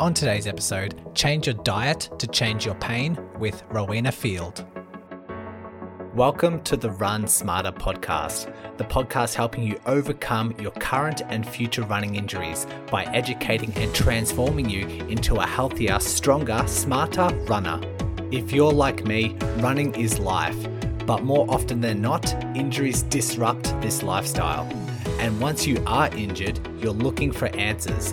on today's episode, Change Your Diet to Change Your Pain with Rowena Field. Welcome to the Run Smarter podcast, the podcast helping you overcome your current and future running injuries by educating and transforming you into a healthier, stronger, smarter runner. If you're like me, running is life, but more often than not, injuries disrupt this lifestyle. And once you are injured, you're looking for answers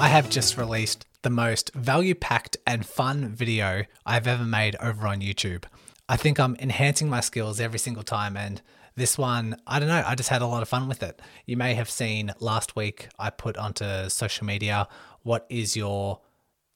I have just released the most value-packed and fun video I've ever made over on YouTube. I think I'm enhancing my skills every single time, and this one, I don't know, I just had a lot of fun with it. You may have seen last week I put onto social media, what is your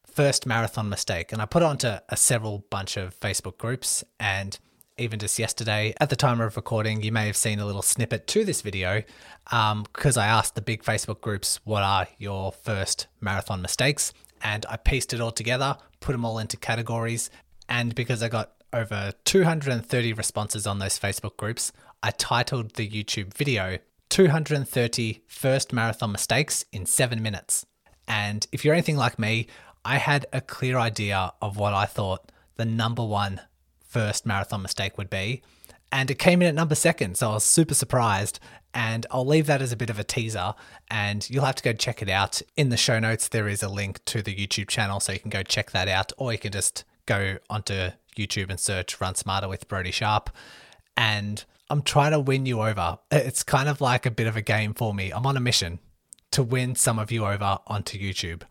first marathon mistake? And I put it onto a several bunch of Facebook groups, and even just yesterday at the time of recording, you may have seen a little snippet to this video because I asked the big Facebook groups, what are your first marathon mistakes? And I pieced it all together, put them all into categories, and because I got over 230 responses on those Facebook groups, I titled the YouTube video 230 First Marathon Mistakes in 7 Minutes. And if you're anything like me, I had a clear idea of what I thought the number one first marathon mistake would be, and it came in at number second, so I was super surprised, and I'll leave that as a bit of a teaser, and you'll have to go check it out. In the show notes, there is a link to the YouTube channel, so you can go check that out, or you can just go onto YouTube and search Run Smarter with Brodie Sharp. And I'm trying to win you over. It's kind of like a bit of a game for me. I'm on a mission to win some of you over onto YouTube.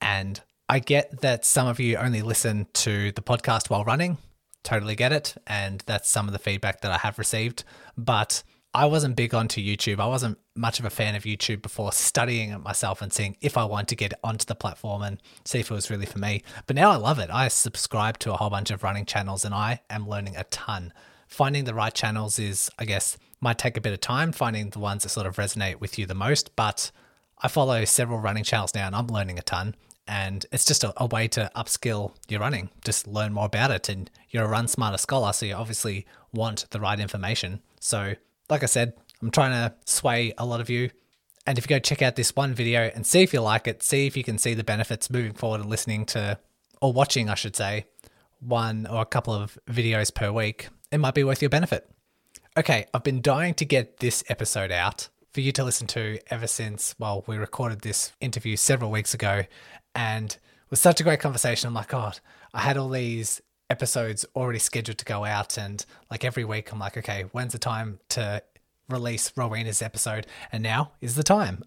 And I get that some of you only listen to the podcast while running. Totally get it. And that's some of the feedback that I have received. But I wasn't big onto YouTube. I wasn't much of a fan of YouTube before studying it myself and seeing if I wanted to get onto the platform and see if it was really for me. But now I love it. I subscribe to a whole bunch of running channels and I am learning a ton. Finding the right channels is, I guess, might take a bit of time, finding the ones that sort of resonate with you the most. But I follow several running channels now and I'm learning a ton. And it's just a way to upskill your running, just learn more about it. And you're a Run Smarter Scholar, so you obviously want the right information. So like I said, I'm trying to sway a lot of you. And if you go check out this one video and see if you like it, see if you can see the benefits moving forward and listening to, or watching, I should say, one or a couple of videos per week, it might be worth your benefit. Okay, I've been dying to get this episode out for you to listen to ever since, well, we recorded this interview several weeks ago, and it was such a great conversation. I'm like, God, I had all these episodes already scheduled to go out, and like every week I'm like, okay, when's the time to release Rowena's episode? And now is the time.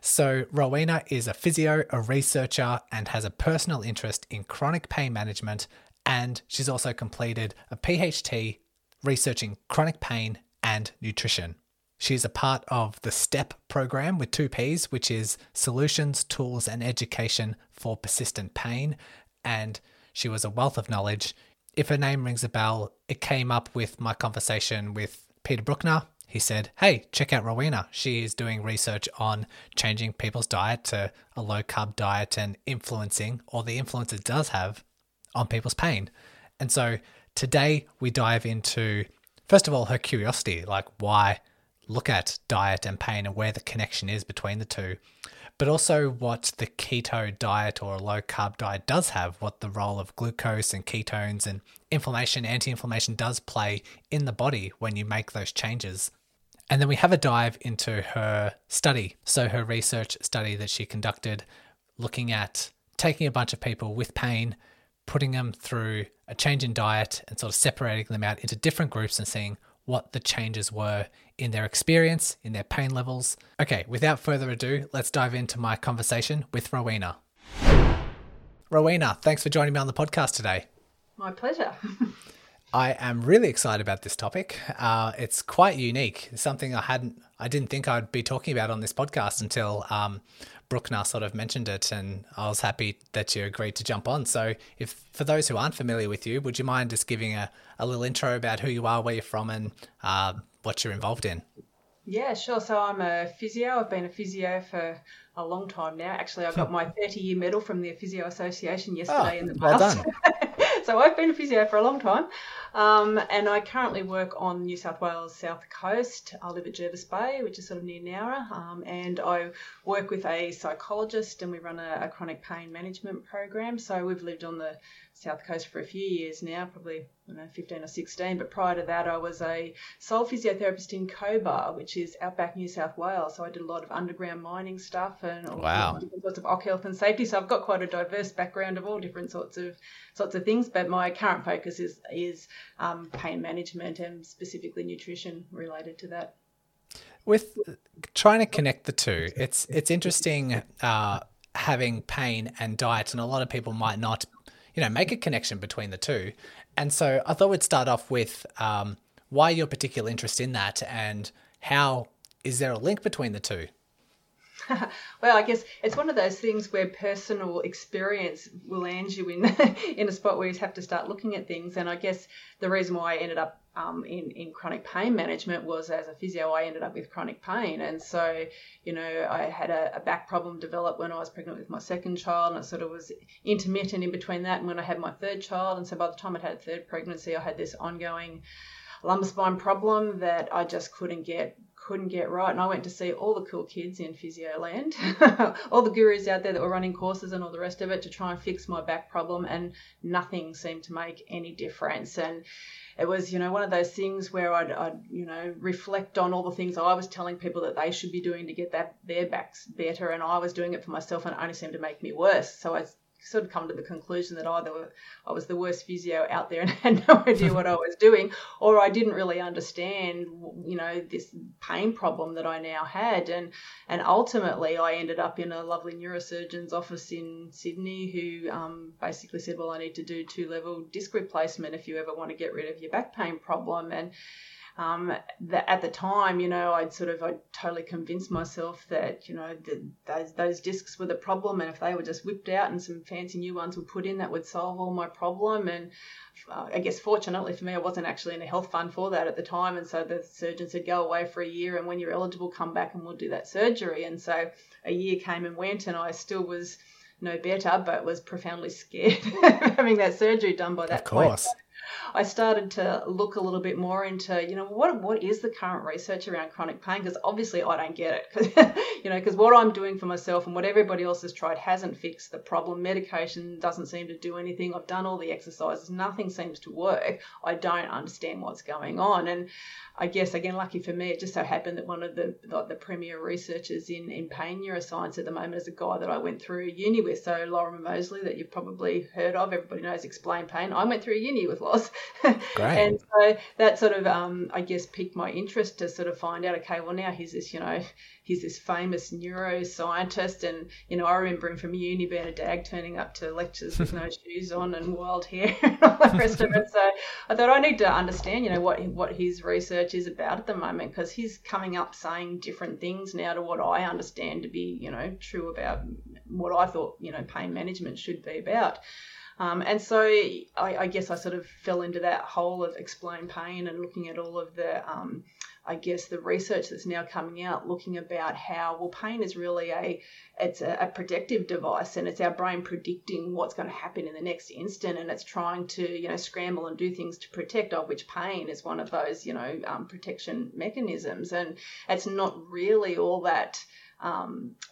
So Rowena is a physio, a researcher, and has a personal interest in chronic pain management, and she's also completed a PhD researching chronic pain and nutrition. She's a part of the STEP program with 2 Ps, which is Solutions, Tools, and Education for Persistent Pain, and she was a wealth of knowledge. If her name rings a bell, it came up with my conversation with Peter Brukner. He said, hey, check out Rowena. She is doing research on changing people's diet to a low-carb diet and influencing, or the influence it does have, on people's pain. And so today we dive into, first of all, her curiosity, like why look at diet and pain and where the connection is between the two, but also what the keto diet or low-carb diet does have, what the role of glucose and ketones and inflammation, anti-inflammation does play in the body when you make those changes. And then we have a dive into her study. So her research study that she conducted, looking at taking a bunch of people with pain, putting them through a change in diet and sort of separating them out into different groups and seeing what the changes were in their experience, in their pain levels. Okay, without further ado, let's dive into my conversation with Rowena. Rowena, thanks for joining me on the podcast today. My pleasure. I am really excited about this topic. It's quite unique. It's something I didn't think I'd be talking about on this podcast until Brukner sort of mentioned it, and I was happy that you agreed to jump on. So for those who aren't familiar with you, would you mind just giving a little intro about who you are, where you're from, and what you're involved in? Yeah, sure. So I'm a physio. I've been a physio for a long time now. Actually, I got my 30-year medal from the Physio Association yesterday in the past. Well done. So I've been a physio for a long time. And I currently work on New South Wales South Coast. I live at Jervis Bay, which is sort of near Nowra. And I work with a psychologist, and we run a chronic pain management program. So we've lived on the South Coast for a few years now, probably 15 or 16. But prior to that, I was a sole physiotherapist in Cobar, which is outback New South Wales. So I did a lot of underground mining stuff and all different sorts of occ health and safety. So I've got quite a diverse background of all different sorts of things. But my current focus is pain management, and specifically nutrition related to that. With trying to connect the two, it's interesting having pain and diet, and a lot of people might not make a connection between the two. And so I thought we'd start off with why your particular interest in that, and how is there a link between the two? Well, I guess it's one of those things where personal experience will land you in a spot where you have to start looking at things. And I guess the reason why I ended up in chronic pain management was, as a physio, I ended up with chronic pain. And so, I had a back problem develop when I was pregnant with my second child, and it sort of was intermittent in between that and when I had my third child. And so by the time I'd had a third pregnancy, I had this ongoing lumbar spine problem that I just couldn't get right. And I went to see all the cool kids in physio land, all the gurus out there that were running courses and all the rest of it, to try and fix my back problem, and nothing seemed to make any difference. And it was, one of those things where I'd reflect on all the things I was telling people that they should be doing to get their backs better, and I was doing it for myself, and it only seemed to make me worse. So I sort of come to the conclusion that either I was the worst physio out there and had no idea what I was doing, or I didn't really understand, this pain problem that I now had. And ultimately I ended up in a lovely neurosurgeon's office in Sydney who basically said, well, I need to do 2-level disc replacement if you ever want to get rid of your back pain problem. And at the time, I totally convinced myself that, those discs were the problem, and if they were just whipped out and some fancy new ones were put in, that would solve all my problem. And I guess fortunately for me, I wasn't actually in a health fund for that at the time. And so the surgeon said, go away for a year, and when you're eligible, come back and we'll do that surgery. And so a year came and went, and I still was no better, but was profoundly scared of having that surgery done by that point. Of course. I started to look a little bit more into, what is the current research around chronic pain? Because obviously I don't get it, because what I'm doing for myself and what everybody else has tried hasn't fixed the problem. Medication doesn't seem to do anything. I've done all the exercises. Nothing seems to work. I don't understand what's going on. And I guess, again, lucky for me, it just so happened that one of the premier researchers in pain neuroscience at the moment is a guy that I went through uni with. So Lorimer Moseley, that you've probably heard of, everybody knows Explain Pain. I went through uni with Los. And so that sort of, piqued my interest to sort of find out, okay, well, now he's this famous neuroscientist. And, I remember him from uni being a dag, turning up to lectures with no shoes on and wild hair and all the rest of it. So I thought I need to understand, what his research is about at the moment, because he's coming up saying different things now to what I understand to be, true about what I thought, pain management should be about. And so I guess I sort of fell into that hole of Explain Pain and looking at all of the, the research that's now coming out, looking about how, well, pain is really a predictive device, and it's our brain predicting what's going to happen in the next instant, and it's trying to, scramble and do things to protect, of which pain is one of those, protection mechanisms. And it's not really all that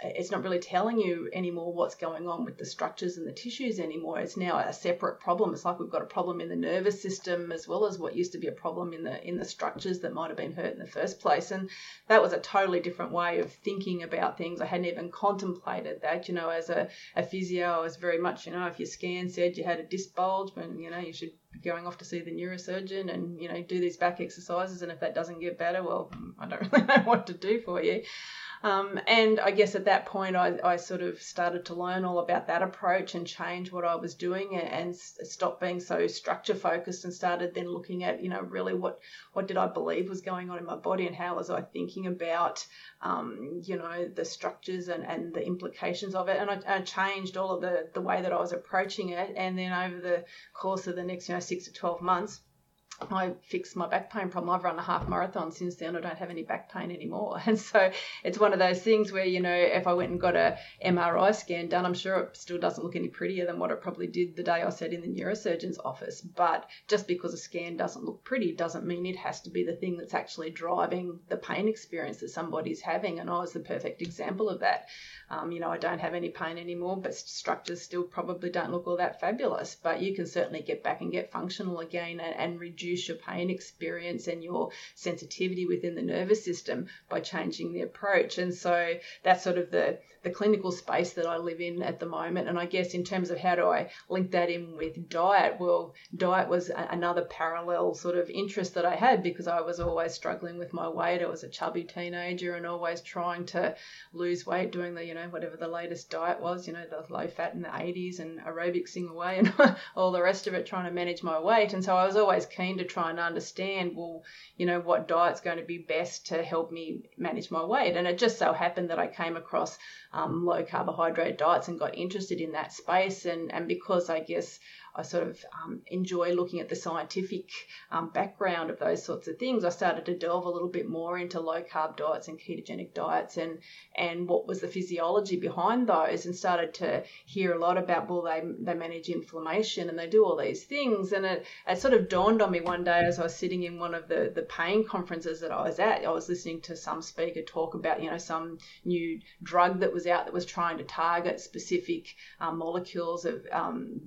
It's not really telling you anymore what's going on with the structures and the tissues anymore. It's now a separate problem. It's like we've got a problem in the nervous system as well as what used to be a problem in the structures that might have been hurt in the first place. And that was a totally different way of thinking about things. I hadn't even contemplated that. You know, as a physio, I was very much, you know, if your scan said you had a disc bulge, then, you know, you should be going off to see the neurosurgeon and, you know, do these back exercises. And if that doesn't get better, well, I don't really know what to do for you. And I guess at that point, I sort of started to learn all about that approach and change what I was doing and stop being so structure focused and started then looking at, you know, really what did I believe was going on in my body and how was I thinking about, you know, the structures and the implications of it. And I changed all of the way that I was approaching it. And then over the course of the next, you know, 6 to 12 months, I fixed my back pain problem. I've run a half marathon since then. I don't have any back pain anymore. And so it's one of those things where, you know, if I went and got a MRI scan done, I'm sure it still doesn't look any prettier than what it probably did the day I sat in the neurosurgeon's office. But just because a scan doesn't look pretty doesn't mean it has to be the thing that's actually driving the pain experience that somebody's having. And I was the perfect example of that. You know, I don't have any pain anymore, but structures still probably don't look all that fabulous. But you can certainly get back and get functional again and reduce your pain experience and your sensitivity within the nervous system by changing the approach. And so that's sort of the clinical space that I live in at the moment. And I guess in terms of how do I link that in with diet, well, diet was another parallel sort of interest that I had because I was always struggling with my weight. I was a chubby teenager and always trying to lose weight, doing the, you know, whatever the latest diet was, you know, the low fat in the 80s and aerobicsing away and all the rest of it, trying to manage my weight. And so I was always keen to try and understand, well, you know, what diet's going to be best to help me manage my weight. And it just so happened that I came across low carbohydrate diets and got interested in that space. And because I guess I sort of enjoy looking at the scientific background of those sorts of things, I started to delve a little bit more into low-carb diets and ketogenic diets and what was the physiology behind those, and started to hear a lot about, well, they manage inflammation and they do all these things. And it sort of dawned on me one day as I was sitting in one of the pain conferences that I was at. I was listening to some speaker talk about, you know, some new drug that was out that was trying to target specific molecules of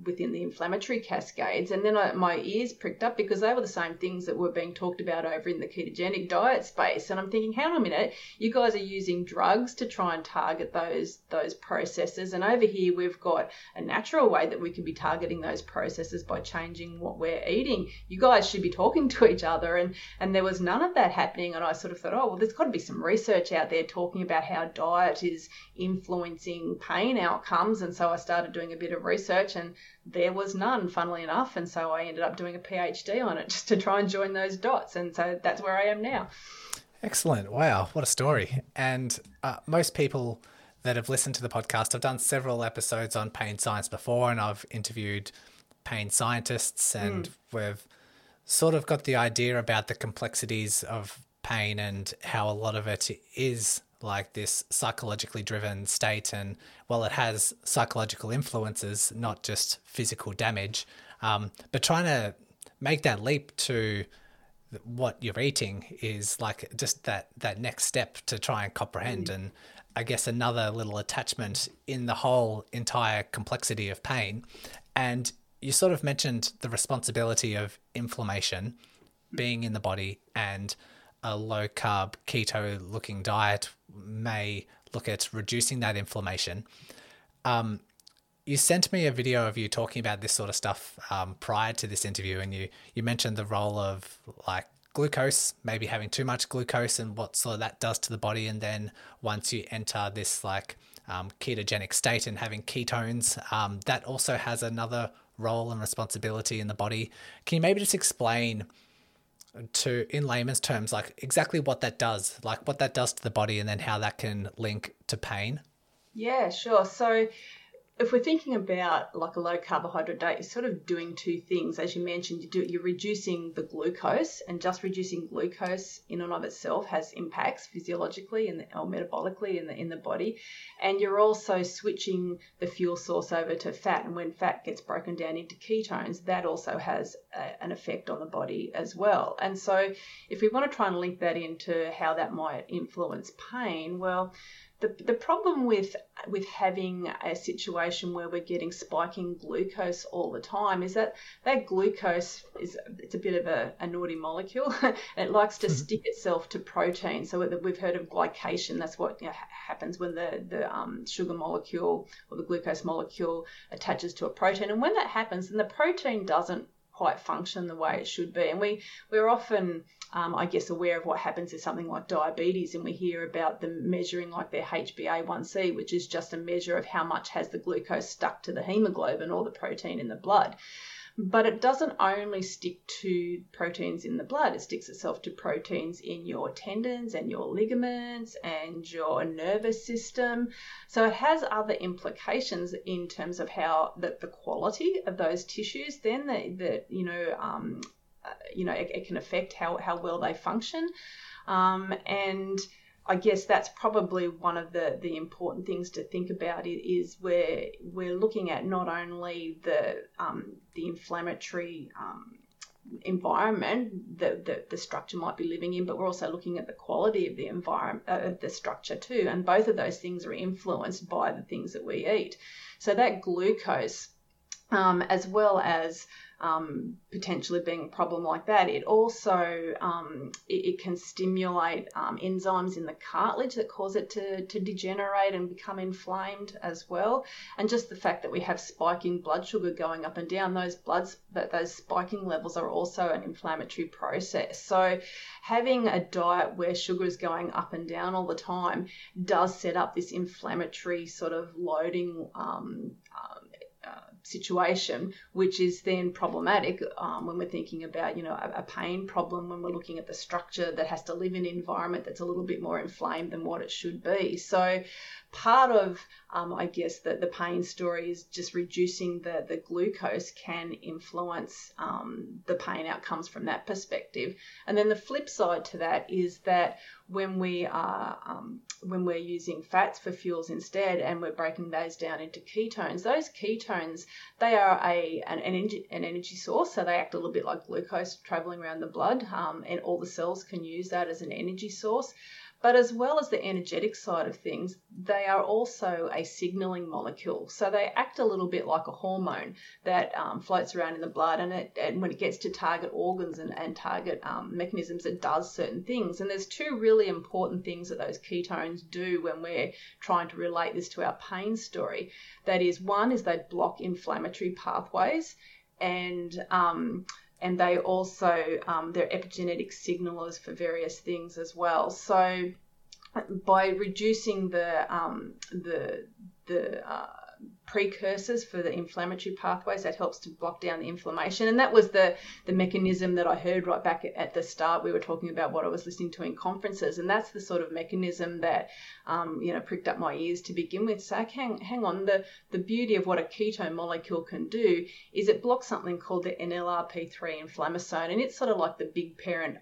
within the inflammation cascades. And then my ears pricked up because they were the same things that were being talked about over in the ketogenic diet space. And I'm thinking, hang on a minute, you guys are using drugs to try and target those processes. And over here, we've got a natural way that we can be targeting those processes by changing what we're eating. You guys should be talking to each other. And there was none of that happening. And I sort of thought, oh, well, there's got to be some research out there talking about how diet is influencing pain outcomes. And so I started doing a bit of research and there was none, funnily enough, and so I ended up doing a PhD on it just to try and join those dots, and so that's where I am now. Excellent. Wow, what a story. And most people that have listened to the podcast, I've done several episodes on pain science before, and I've interviewed pain scientists, and we've sort of got the idea about the complexities of pain and how a lot of it is like this psychologically driven state. And while it has psychological influences, not just physical damage, but trying to make that leap to what you're eating is like just that next step to try and comprehend. And I guess another little attachment in the whole entire complexity of pain. And you sort of mentioned the responsibility of inflammation being in the body, and a low-carb keto-looking diet may look at reducing that inflammation. You sent me a video of you talking about this sort of stuff prior to this interview, and you mentioned the role of like glucose, maybe having too much glucose and what sort of that does to the body. And then once you enter this like ketogenic state and having ketones, that also has another role and responsibility in the body. Can you maybe just explain to, in layman's terms, like exactly what that does, like what that does to the body, and then how that can link to pain? Yeah, sure. So if we're thinking about like a low carbohydrate diet, you're sort of doing two things. As you mentioned, you're reducing the glucose, and just reducing glucose in and of itself has impacts physiologically and or metabolically in the body. And you're also switching the fuel source over to fat. And when fat gets broken down into ketones, that also has an effect on the body as well. And so if we want to try and link that into how that might influence pain, well, The problem with having a situation where we're getting spiking glucose all the time is that glucose it's a bit of a naughty molecule, and it likes to stick itself to protein. So we've heard of glycation. That's what happens when the sugar molecule or the glucose molecule attaches to a protein. And when that happens, then the protein doesn't quite function the way it should be. And we're often, I guess, aware of what happens with something like diabetes, and we hear about them measuring like their HbA1c, which is just a measure of how much has the glucose stuck to the hemoglobin or the protein in the blood. But it doesn't only stick to proteins in the blood, it sticks itself to proteins in your tendons and your ligaments and your nervous system. So it has other implications in terms of how the quality of those tissues then it can affect how well they function. And I guess that's probably one of the important things to think about is where we're looking at not only the inflammatory environment that the structure might be living in, but we're also looking at the quality of the environment of the structure too. And both of those things are influenced by the things that we eat. So that glucose, as well as potentially being a problem like that, it also it can stimulate enzymes in the cartilage that cause it to degenerate and become inflamed as well. And just the fact that we have spiking blood sugar going up and down, those spiking levels are also an inflammatory process. So having a diet where sugar is going up and down all the time does set up this inflammatory sort of loading situation, which is then problematic when we're thinking about, a pain problem, when we're looking at the structure that has to live in an environment that's a little bit more inflamed than what it should be. So part of, I guess, the pain story is just reducing the glucose can influence the pain outcomes from that perspective. And then the flip side to that is that when we're using fats for fuels instead, and we're breaking those down into ketones, those ketones, they are an energy source, so they act a little bit like glucose traveling around the blood, and all the cells can use that as an energy source. But as well as the energetic side of things, they are also a signaling molecule. So they act a little bit like a hormone that floats around in the blood, and when it gets to target organs and target mechanisms, it does certain things. And there's two really important things that those ketones do when we're trying to relate this to our pain story. That is, one is they block inflammatory pathways, and they also, they're epigenetic signalers for various things as well. So by reducing the precursors for the inflammatory pathways, that helps to block down the inflammation. And that was the mechanism that I heard right back at the start. We were talking about what I was listening to in conferences, and that's the sort of mechanism that pricked up my ears to begin with. So hang on, the beauty of what a keto molecule can do is it blocks something called the NLRP3 inflammasome, and it's sort of like the big parent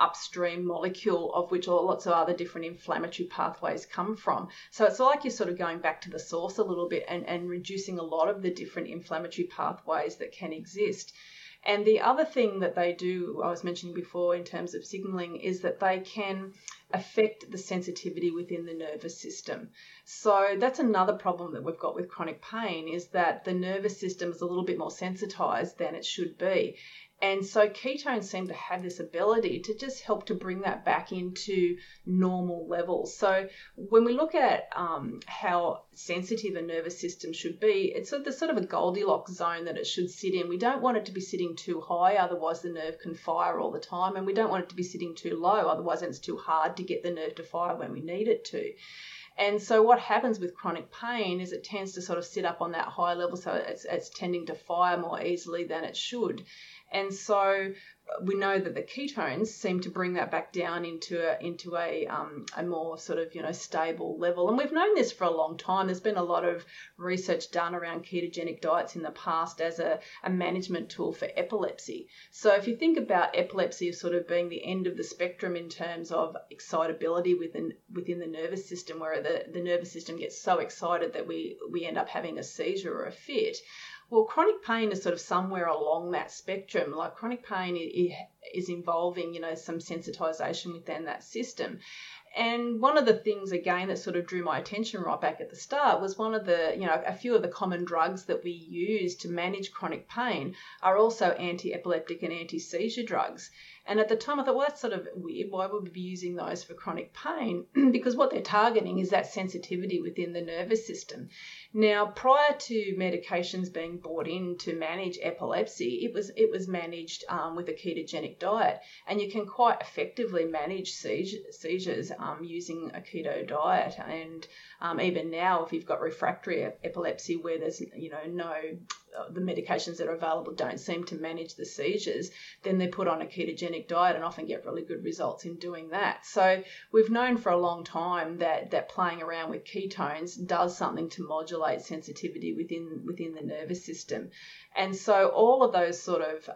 upstream molecule of which all lots of other different inflammatory pathways come from. So it's like you're sort of going back to the source a little bit and reducing a lot of the different inflammatory pathways that can exist. And the other thing that they do, I was mentioning before in terms of signaling, is that they can affect the sensitivity within the nervous system. So that's another problem that we've got with chronic pain, is that the nervous system is a little bit more sensitized than it should be. And so ketones seem to have this ability to just help to bring that back into normal levels. So when we look at how sensitive a nervous system should be, it's sort of a Goldilocks zone that it should sit in. We don't want it to be sitting too high, otherwise the nerve can fire all the time. And we don't want it to be sitting too low, otherwise it's too hard to get the nerve to fire when we need it to. And so what happens with chronic pain is it tends to sort of sit up on that high level, so it's tending to fire more easily than it should. And so we know that the ketones seem to bring that back down into a more sort of stable level. And we've known this for a long time. There's been a lot of research done around ketogenic diets in the past as a management tool for epilepsy. So if you think about epilepsy as sort of being the end of the spectrum in terms of excitability within the nervous system, where the nervous system gets so excited that we end up having a seizure or a fit. Well, chronic pain is sort of somewhere along that spectrum. Like chronic pain is involving, some sensitization within that system. And one of the things, again, that sort of drew my attention right back at the start was one of the, you know, a few of the common drugs that we use to manage chronic pain are also anti-epileptic and anti-seizure drugs. And at the time I thought, well, that's sort of weird. Why would we be using those for chronic pain? Because what they're targeting is that sensitivity within the nervous system. Now, prior to medications being brought in to manage epilepsy, it was managed with a ketogenic diet. And you can quite effectively manage seizures using a keto diet. And even now, if you've got refractory epilepsy where there's, you know, the medications that are available don't seem to manage the seizures, then they're put on a ketogenic diet and often get really good results in doing that. So we've known for a long time that playing around with ketones does something to modulate sensitivity within the nervous system. And so all of those sort of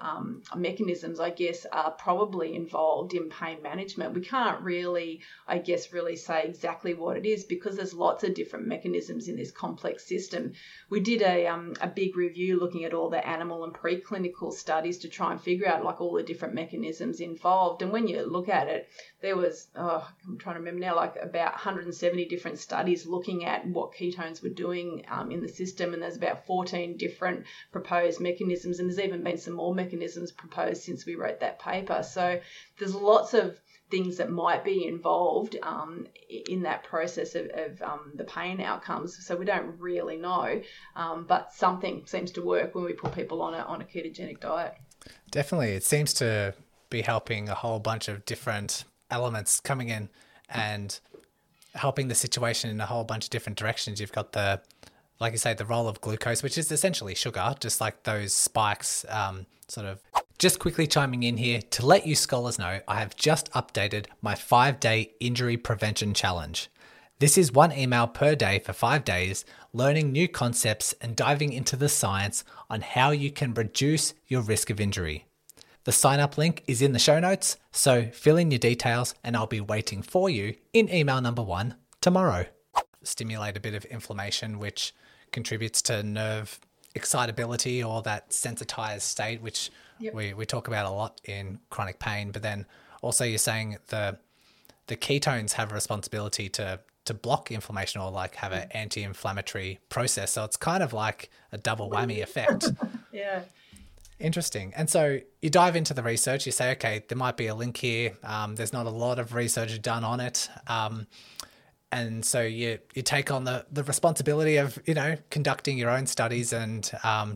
mechanisms, I guess, are probably involved in pain management. We can't really, I guess, really say exactly what it is because there's lots of different mechanisms in this complex system. We did a big review looking at all the animal and preclinical studies to try and figure out like all the different mechanisms involved. And when you look at it, there was, I'm trying to remember now, like about 170 different studies looking at what ketones were doing in the system. And there's about 14 different proposed mechanisms. And there's even been some more mechanisms proposed since we wrote that paper. So there's lots of things that might be involved in that process of the pain outcomes. So we don't really know, but something seems to work when we put people on a ketogenic diet. Definitely. It seems to be helping a whole bunch of different elements coming in and helping the situation in a whole bunch of different directions. You've got the, like you say, the role of glucose, which is essentially sugar, just like those spikes sort of. Just quickly chiming in here to let you scholars know, I have just updated my 5-day injury prevention challenge. This is one email per day for 5 days, learning new concepts and diving into the science on how you can reduce your risk of injury. The sign up link is in the show notes, so fill in your details and I'll be waiting for you in email number 1 tomorrow. Stimulate a bit of inflammation, which contributes to nerve excitability or that sensitized state, which yep. we talk about a lot in chronic pain. But then also you're saying the ketones have a responsibility to block inflammation or like have an anti-inflammatory process. So it's kind of like a double whammy effect. Yeah. Interesting. And so you dive into the research, you say, okay, there might be a link here. There's not a lot of research done on it. And so you take on the responsibility of, you know, conducting your own studies and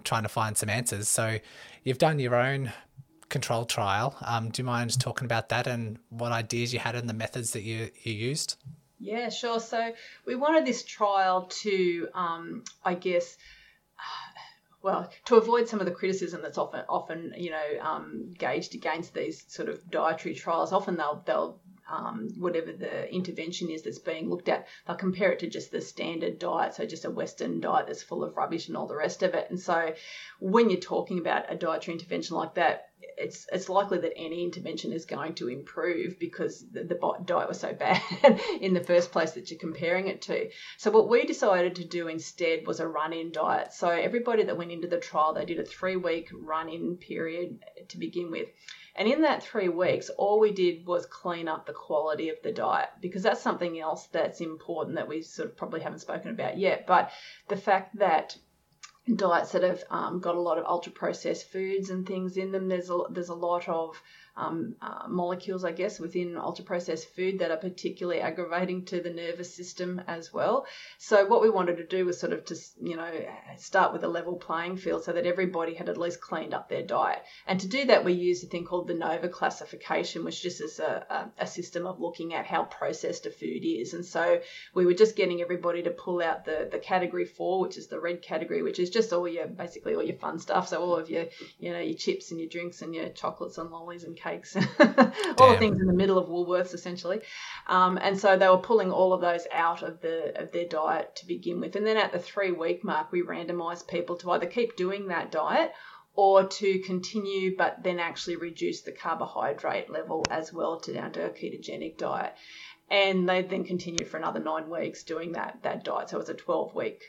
trying to find some answers. So you've done your own control trial. Do you mind talking about that and what ideas you had and the methods that you used? Yeah, sure. So we wanted this trial to, to avoid some of the criticism that's often you know, gauged against these sort of dietary trials. Often they'll whatever the intervention is that's being looked at, they'll compare it to just the standard diet, so just a Western diet that's full of rubbish and all the rest of it. And so when you're talking about a dietary intervention like that, it's likely that any intervention is going to improve because the diet was so bad in the first place that you're comparing it to. So what we decided to do instead was a run-in diet. So everybody that went into the trial, they did a 3-week run-in period to begin with. And in that 3 weeks, all we did was clean up the quality of the diet, because that's something else that's important that we sort of probably haven't spoken about yet. But the fact that diets that have got a lot of ultra-processed foods and things in them, there's a lot of molecules, I guess, within ultra-processed food that are particularly aggravating to the nervous system as well. So what we wanted to do was sort of to, you know, start with a level playing field so that everybody had at least cleaned up their diet. And to do that, we used a thing called the NOVA classification, which just is a system of looking at how processed a food is. And so we were just getting everybody to pull out the category 4, which is the red category, which is just all your fun stuff. So all of your, you know, your chips and your drinks and your chocolates and lollies and cakes, all the things in the middle of Woolworths essentially. And so they were pulling all of those out of their diet to begin with. And then at the 3-week mark, we randomized people to either keep doing that diet or to continue, but then actually reduce the carbohydrate level as well down to a ketogenic diet. And they then continued for another 9 weeks doing that diet. So it was a 12-week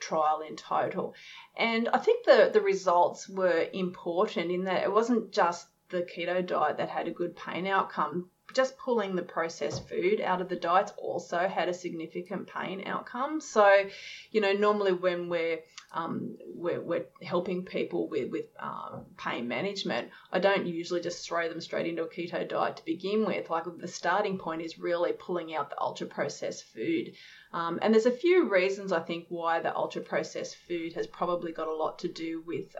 trial in total. And I think the results were important in that it wasn't just the keto diet that had a good pain outcome, just pulling the processed food out of the diets also had a significant pain outcome. So, you know, normally when we're helping people with pain management, I don't usually just throw them straight into a keto diet to begin with. Like, the starting point is really pulling out the ultra-processed food. And there's a few reasons, I think, why the ultra-processed food has probably got a lot to do with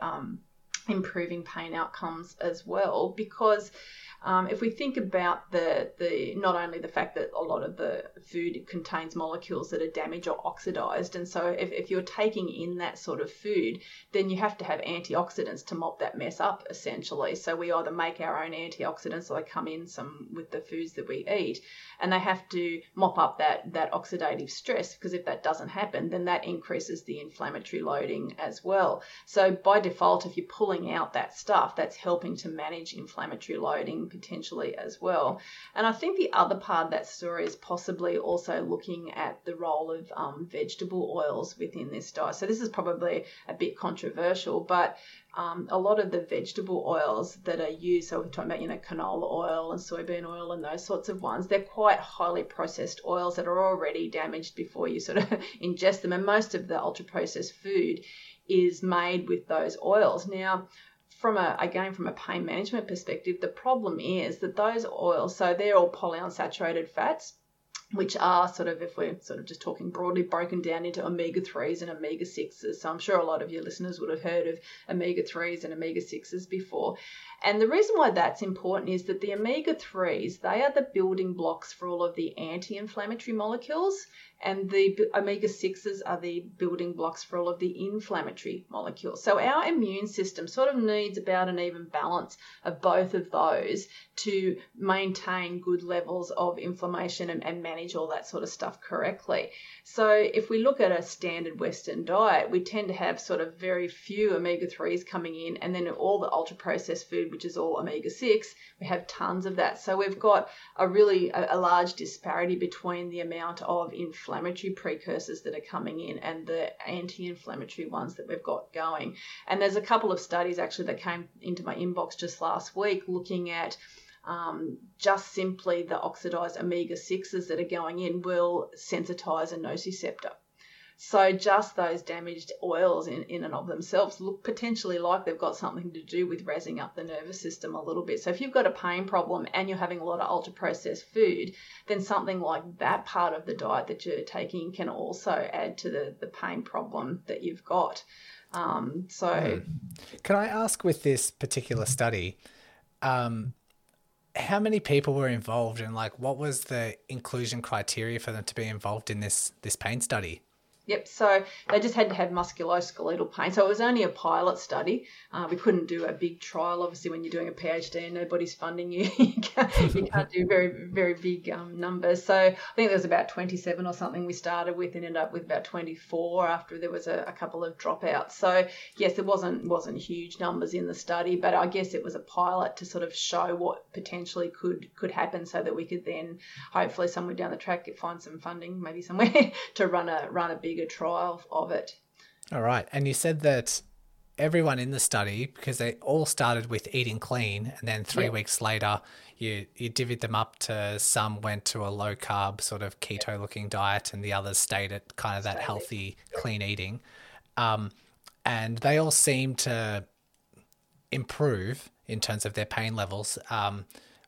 improving pain outcomes as well, because if we think about the not only the fact that a lot of the food contains molecules that are damaged or oxidized, and so if you're taking in that sort of food, then you have to have antioxidants to mop that mess up, essentially. So we either make our own antioxidants, or they come in some with the foods that we eat, and they have to mop up that oxidative stress, because if that doesn't happen, then that increases the inflammatory loading as well. So by default, if you're pulling out that stuff, that's helping to manage inflammatory loading potentially as well. And I think the other part of that story is possibly also looking at the role of vegetable oils within this diet. So this is probably a bit controversial, but a lot of the vegetable oils that are used, so we're talking about, you know, canola oil and soybean oil and those sorts of ones, they're quite highly processed oils that are already damaged before you sort of ingest them. And most of the ultra-processed food is made with those oils. Now, from a pain management perspective, the problem is that those oils, so they're all polyunsaturated fats, which are sort of, if we're sort of just talking broadly, broken down into omega-3s and omega-6s. So I'm sure a lot of your listeners would have heard of omega-3s and omega-6s before. And the reason why that's important is that the omega-3s, they are the building blocks for all of the anti-inflammatory molecules, and the omega-6s are the building blocks for all of the inflammatory molecules. So our immune system sort of needs about an even balance of both of those to maintain good levels of inflammation and manage all that sort of stuff correctly. So if we look at a standard Western diet, we tend to have sort of very few omega-3s coming in, and then all the ultra-processed food, which is all omega-6, we have tons of that. So we've got a really large disparity between the amount of inflammatory precursors that are coming in and the anti-inflammatory ones that we've got going. And there's a couple of studies actually that came into my inbox just last week looking at just simply the oxidized omega-6s that are going in will sensitize a nociceptor. So just those damaged oils in and of themselves look potentially like they've got something to do with razzing up the nervous system a little bit. So if you've got a pain problem and you're having a lot of ultra-processed food, then something like that part of the diet that you're taking can also add to the pain problem that you've got. Can I ask, with this particular study, how many people were involved, and like, what was the inclusion criteria for them to be involved in this pain study? Yep, so they just had to have musculoskeletal pain. So it was only a pilot study. We couldn't do a big trial. Obviously, when you're doing a PhD and nobody's funding you, you can't do very, very big numbers. So I think there was about 27 or something we started with, and ended up with about 24 after there was a couple of dropouts. So yes, it wasn't huge numbers in the study, but I guess it was a pilot to sort of show what potentially could happen, so that we could then hopefully somewhere down the track find some funding, maybe somewhere to run a big a trial of it. All right. And you said that everyone in the study, because they all started with eating clean, and then three weeks later you divvied them up to, some went to a low carb sort of keto looking diet, and the others stayed at kind of that healthy clean eating, and they all seemed to improve in terms of their pain levels.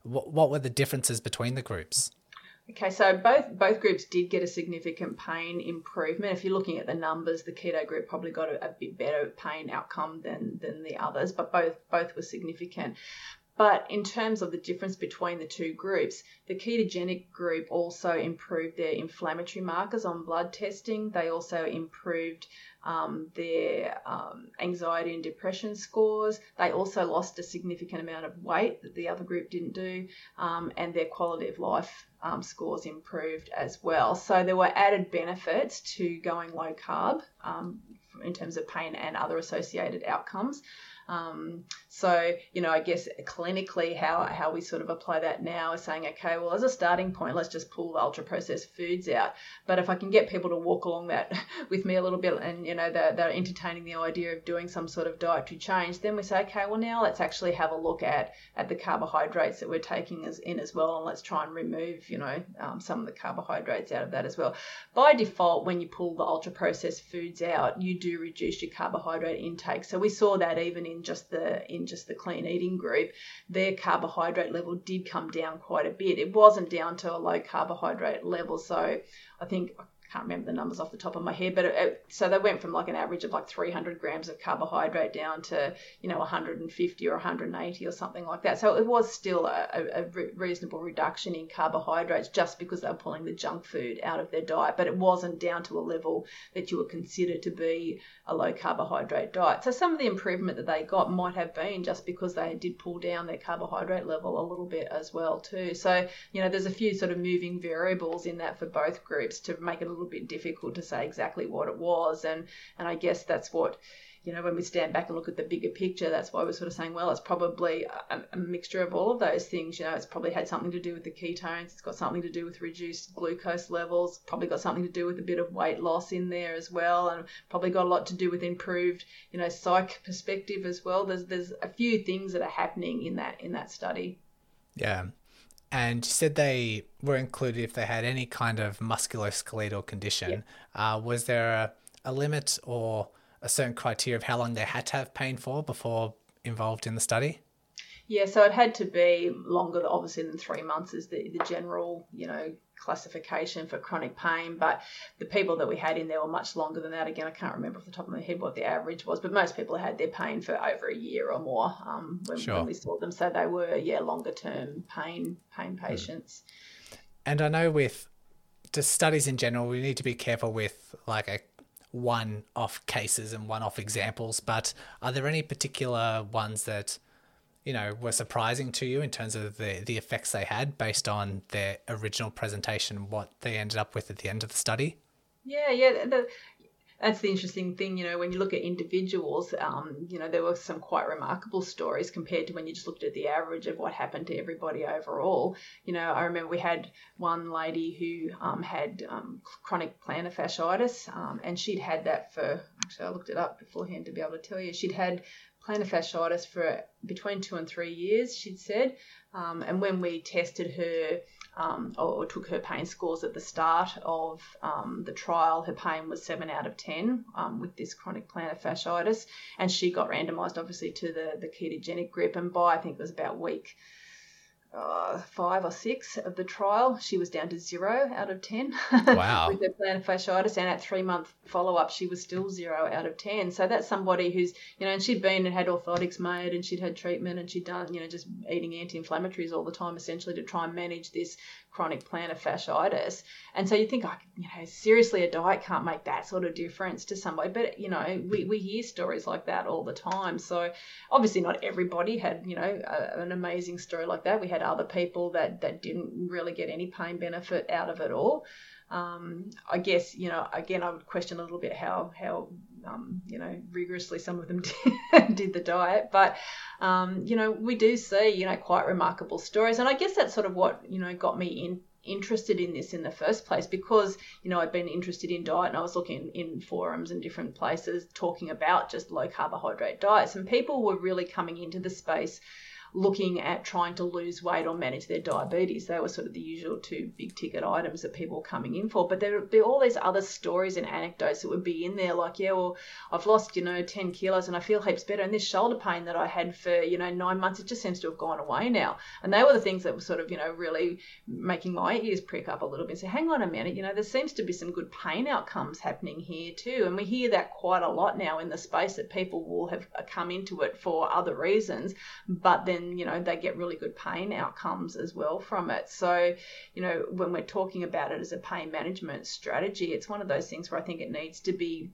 What were the differences between the groups? Okay, so both groups did get a significant pain improvement. If you're looking at the numbers, the keto group probably got a bit better pain outcome than the others, but both were significant. But in terms of the difference between the two groups, the ketogenic group also improved their inflammatory markers on blood testing. They also improved their anxiety and depression scores. They also lost a significant amount of weight that the other group didn't do, and their quality of life scores improved as well. So there were added benefits to going low carb in terms of pain and other associated outcomes. So, you know, I guess clinically how we sort of apply that now is saying, okay, well, as a starting point, let's just pull the ultra-processed foods out. But if I can get people to walk along that with me a little bit and, you know, they're entertaining the idea of doing some sort of dietary change, then we say, okay, well, now let's actually have a look at the carbohydrates that we're taking in as well, and let's try and remove, you know, some of the carbohydrates out of that as well. By default, when you pull the ultra-processed foods out, you do reduce your carbohydrate intake. So we saw that even in just the clean eating group, their carbohydrate level did come down quite a bit. It wasn't down to a low carbohydrate level. So I think, I can't remember the numbers off the top of my head, but so they went from like an average of like 300 grams of carbohydrate down to, you know, 150 or 180 or something like that. So it was still a reasonable reduction in carbohydrates just because they were pulling the junk food out of their diet, but it wasn't down to a level that you would consider to be a low carbohydrate diet. So some of the improvement that they got might have been just because they did pull down their carbohydrate level a little bit as well too. So, you know, there's a few sort of moving variables in that for both groups to make it a little bit difficult to say exactly what it was, and I guess that's what, you know, when we stand back and look at the bigger picture, that's why we're sort of saying, well, it's probably a mixture of all of those things. You know, it's probably had something to do with the ketones, it's got something to do with reduced glucose levels, probably got something to do with a bit of weight loss in there as well, and probably got a lot to do with improved, you know, psych perspective as well. There's a few things that are happening in that study. Yeah. And you said they were included if they had any kind of musculoskeletal condition. Yeah. Was there a limit or a certain criteria of how long they had to have pain for before involved in the study? Yeah, so it had to be longer, obviously, than 3 months is the general, you know, classification for chronic pain, but the people that we had in there were much longer than that. Again, I can't remember off the top of my head what the average was, but most people had their pain for over a year or more when we saw them. So they were, longer-term pain patients. And I know with just studies in general, we need to be careful with like a one-off cases and one-off examples, but are there any particular ones that, you know, were surprising to you in terms of the effects they had based on their original presentation, what they ended up with at the end of the study? Yeah. That's the interesting thing, you know, when you look at individuals, you know, there were some quite remarkable stories compared to when you just looked at the average of what happened to everybody overall. You know, I remember we had one lady who had chronic plantar fasciitis, and she'd had that for, actually I looked it up beforehand to be able to tell you, she'd had plantar fasciitis for between 2 and 3 years, she'd said. And when we tested her or took her pain scores at the start of the trial, her pain was 7 out of 10 with this chronic plantar fasciitis. And she got randomised, obviously, to the ketogenic group. And by, I think it was about week 5 or 6 of the trial, she was down to 0 out of 10. Wow. With her plantar fasciitis, and at 3-month follow-up, she was still 0 out of 10. So that's somebody who's, you know, and she'd been and had orthotics made, and she'd had treatment, and she'd done, you know, just eating anti-inflammatories all the time, essentially, to try and manage this chronic plantar fasciitis. And so you think, seriously, a diet can't make that sort of difference to somebody. But, you know, we hear stories like that all the time. So obviously not everybody had, you know, an amazing story like that. We had other people that didn't really get any pain benefit out of it all. I guess, you know, again, I would question a little bit how you know, rigorously some of them did the diet, but, you know, we do see, you know, quite remarkable stories. And I guess that's sort of what, you know, got me interested in this in the first place, because, you know, I'd been interested in diet and I was looking in forums and different places talking about just low carbohydrate diets, and people were really coming into the space looking at trying to lose weight or manage their diabetes. They were sort of the usual two big ticket items that people were coming in for. But there would be all these other stories and anecdotes that would be in there, like, yeah, well, I've lost, you know, 10 kilos and I feel heaps better. And this shoulder pain that I had for, you know, 9 months, it just seems to have gone away now. And they were the things that were sort of, you know, really making my ears prick up a little bit. So hang on a minute, you know, there seems to be some good pain outcomes happening here too. And we hear that quite a lot now in the space, that people will have come into it for other reasons, but then, you know, they get really good pain outcomes as well from it. So, you know, when we're talking about it as a pain management strategy, it's one of those things where I think it needs to be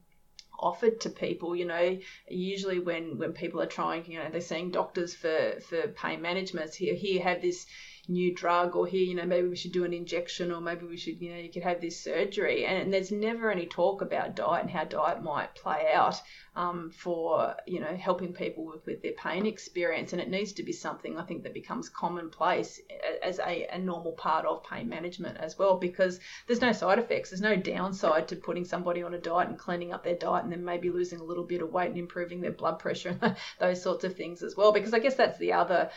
offered to people. You know, usually when people are trying, you know, they're seeing doctors for pain management, here have this, new drug, or here, you know, maybe we should do an injection, or maybe we should, you know, you could have this surgery. And there's never any talk about diet and how diet might play out for, you know, helping people with their pain experience. And it needs to be something, I think, that becomes commonplace as a normal part of pain management as well, because there's no side effects. There's no downside to putting somebody on a diet and cleaning up their diet and then maybe losing a little bit of weight and improving their blood pressure and those sorts of things as well, because I guess that's the other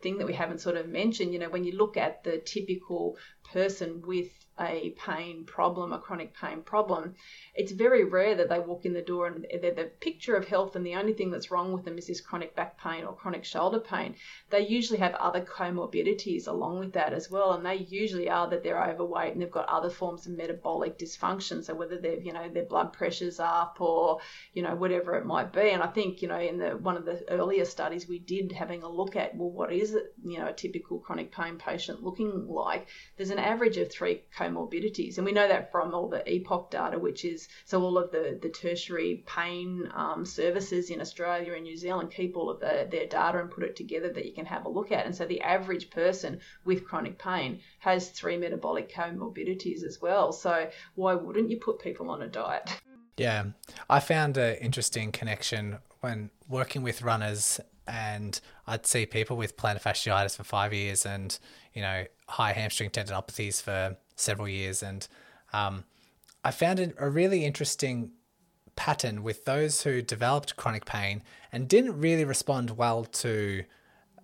thing that we haven't sort of mentioned. You know, when you look at the typical person with a pain problem, a chronic pain problem, it's very rare that they walk in the door and they're the picture of health and the only thing that's wrong with them is this chronic back pain or chronic shoulder pain. They usually have other comorbidities along with that as well, and they usually are that they're overweight and they've got other forms of metabolic dysfunction. So whether they've, you know, their blood pressure's up or, you know, whatever it might be. And I think, you know, in the one of the earlier studies we did having a look at, well, what is it, you know, a typical chronic pain patient looking like? There's an average of 3 comorbidities, and we know that from all the EPOC data, which is, so all of the tertiary pain services in Australia and New Zealand keep all of their data and put it together that you can have a look at. And so the average person with chronic pain has 3 metabolic comorbidities as well. So why wouldn't you put people on a diet? Yeah, I found an interesting connection when working with runners, and I'd see people with plantar fasciitis for 5 years and, you know, high hamstring tendinopathies for several years. And I found a really interesting pattern with those who developed chronic pain and didn't really respond well to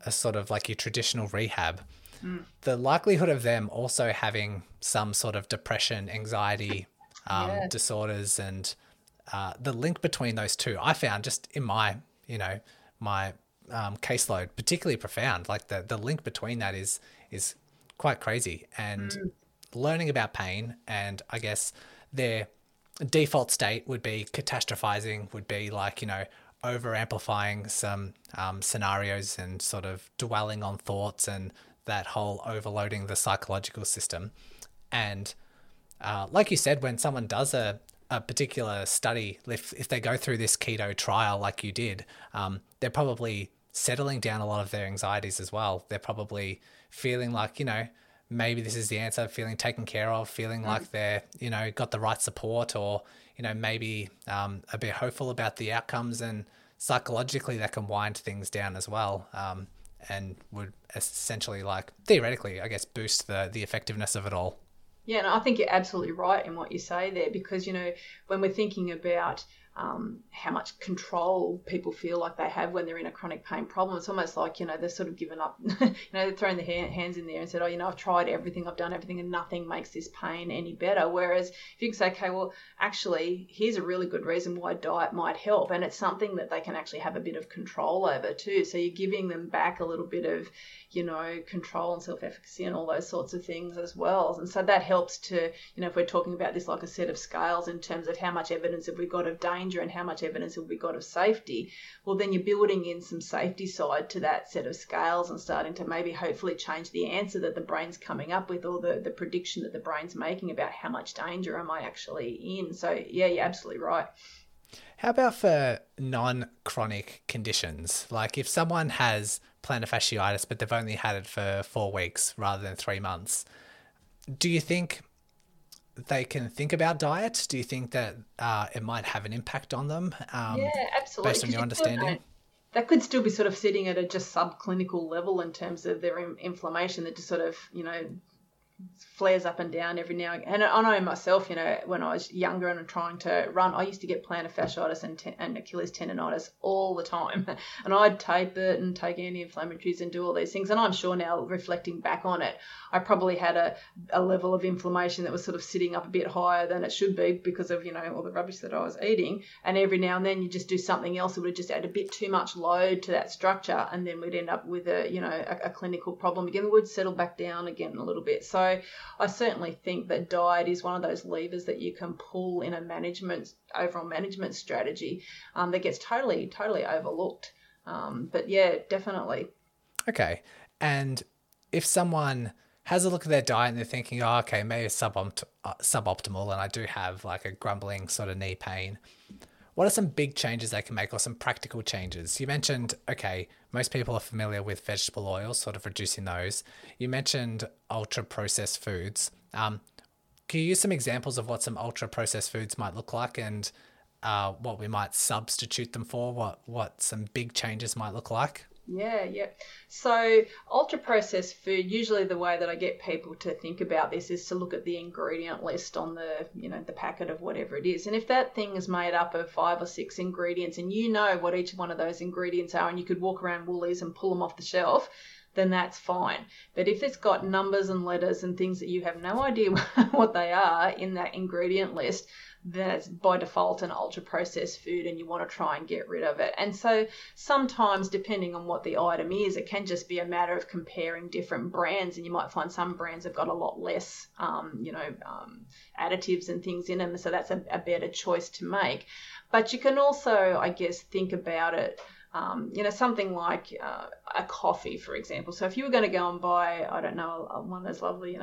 a sort of like your traditional rehab. Mm. The likelihood of them also having some sort of depression, anxiety disorders, and the link between those two, I found just in my caseload particularly profound. Like the link between that is quite crazy. And learning about pain, and I guess their default state would be catastrophizing, would be like, you know, over amplifying some scenarios and sort of dwelling on thoughts and that whole overloading the psychological system. And like you said, when someone does a particular study, if they go through this keto trial like you did, they're probably settling down a lot of their anxieties as well. They're probably feeling like, you know, maybe this is the answer, feeling taken care of, feeling like they're, you know, got the right support, or, you know, maybe a bit hopeful about the outcomes, and psychologically that can wind things down as well, and would essentially, like, theoretically, I guess, boost the effectiveness of it all. Yeah, and I think you're absolutely right in what you say there, because, you know, when we're thinking about how much control people feel like they have when they're in a chronic pain problem, it's almost like, you know, they've sort of given up, you know, they've thrown their hands in there and said, oh, you know, I've tried everything, I've done everything, and nothing makes this pain any better. Whereas if you can say, okay, well, actually, here's a really good reason why diet might help, and it's something that they can actually have a bit of control over too. So you're giving them back a little bit of, you know, control and self-efficacy and all those sorts of things as well. And so that helps to, you know, if we're talking about this like a set of scales in terms of how much evidence have we got of danger and how much evidence have we got of safety, well, then you're building in some safety side to that set of scales and starting to maybe hopefully change the answer that the brain's coming up with, or the prediction that the brain's making about how much danger am I actually in. So yeah, you're absolutely right. How about for non-chronic conditions? Like if someone has plantar fasciitis, but they've only had it for 4 weeks rather than 3 months, do you think they can think about diet? Do you think that it might have an impact on them? Yeah, absolutely. Based on your understanding? That could still be sort of sitting at a just subclinical level in terms of their inflammation that just sort of, you know, flares up and down every now and again. And I know myself, you know, when I was younger and trying to run, I used to get plantar fasciitis and Achilles tendonitis all the time. And I'd taper it and take anti-inflammatories and do all these things. And I'm sure now, reflecting back on it, I probably had a level of inflammation that was sort of sitting up a bit higher than it should be because of, you know, all the rubbish that I was eating. And every now and then you just do something else that would just add a bit too much load to that structure. And then we'd end up with a, you know, a clinical problem again. We would settle back down again a little bit. So I certainly think that diet is one of those levers that you can pull in a management, overall management strategy that gets totally overlooked. But yeah, definitely. Okay. And if someone has a look at their diet and they're thinking, oh, okay, maybe it's suboptimal and I do have like a grumbling sort of knee pain, what are some big changes they can make, or some practical changes? You mentioned, okay, most people are familiar with vegetable oils, sort of reducing those. You mentioned ultra-processed foods. Can you use some examples of what some ultra-processed foods might look like, and what we might substitute them for, what some big changes might look like? Yeah. So ultra-processed food, usually the way that I get people to think about this is to look at the ingredient list on the, you know, the packet of whatever it is. And if that thing is made up of 5 or 6 ingredients and you know what each one of those ingredients are and you could walk around Woolies and pull them off the shelf, then that's fine. But if it's got numbers and letters and things that you have no idea what they are in that ingredient list, that's by default an ultra-processed food and you want to try and get rid of it. And so sometimes, depending on what the item is, it can just be a matter of comparing different brands, and you might find some brands have got a lot less additives and things in them, so that's a better choice to make. But you can also, I guess, think about it, something like a coffee, for example. So if you were going to go and buy, I don't know, one of those lovely,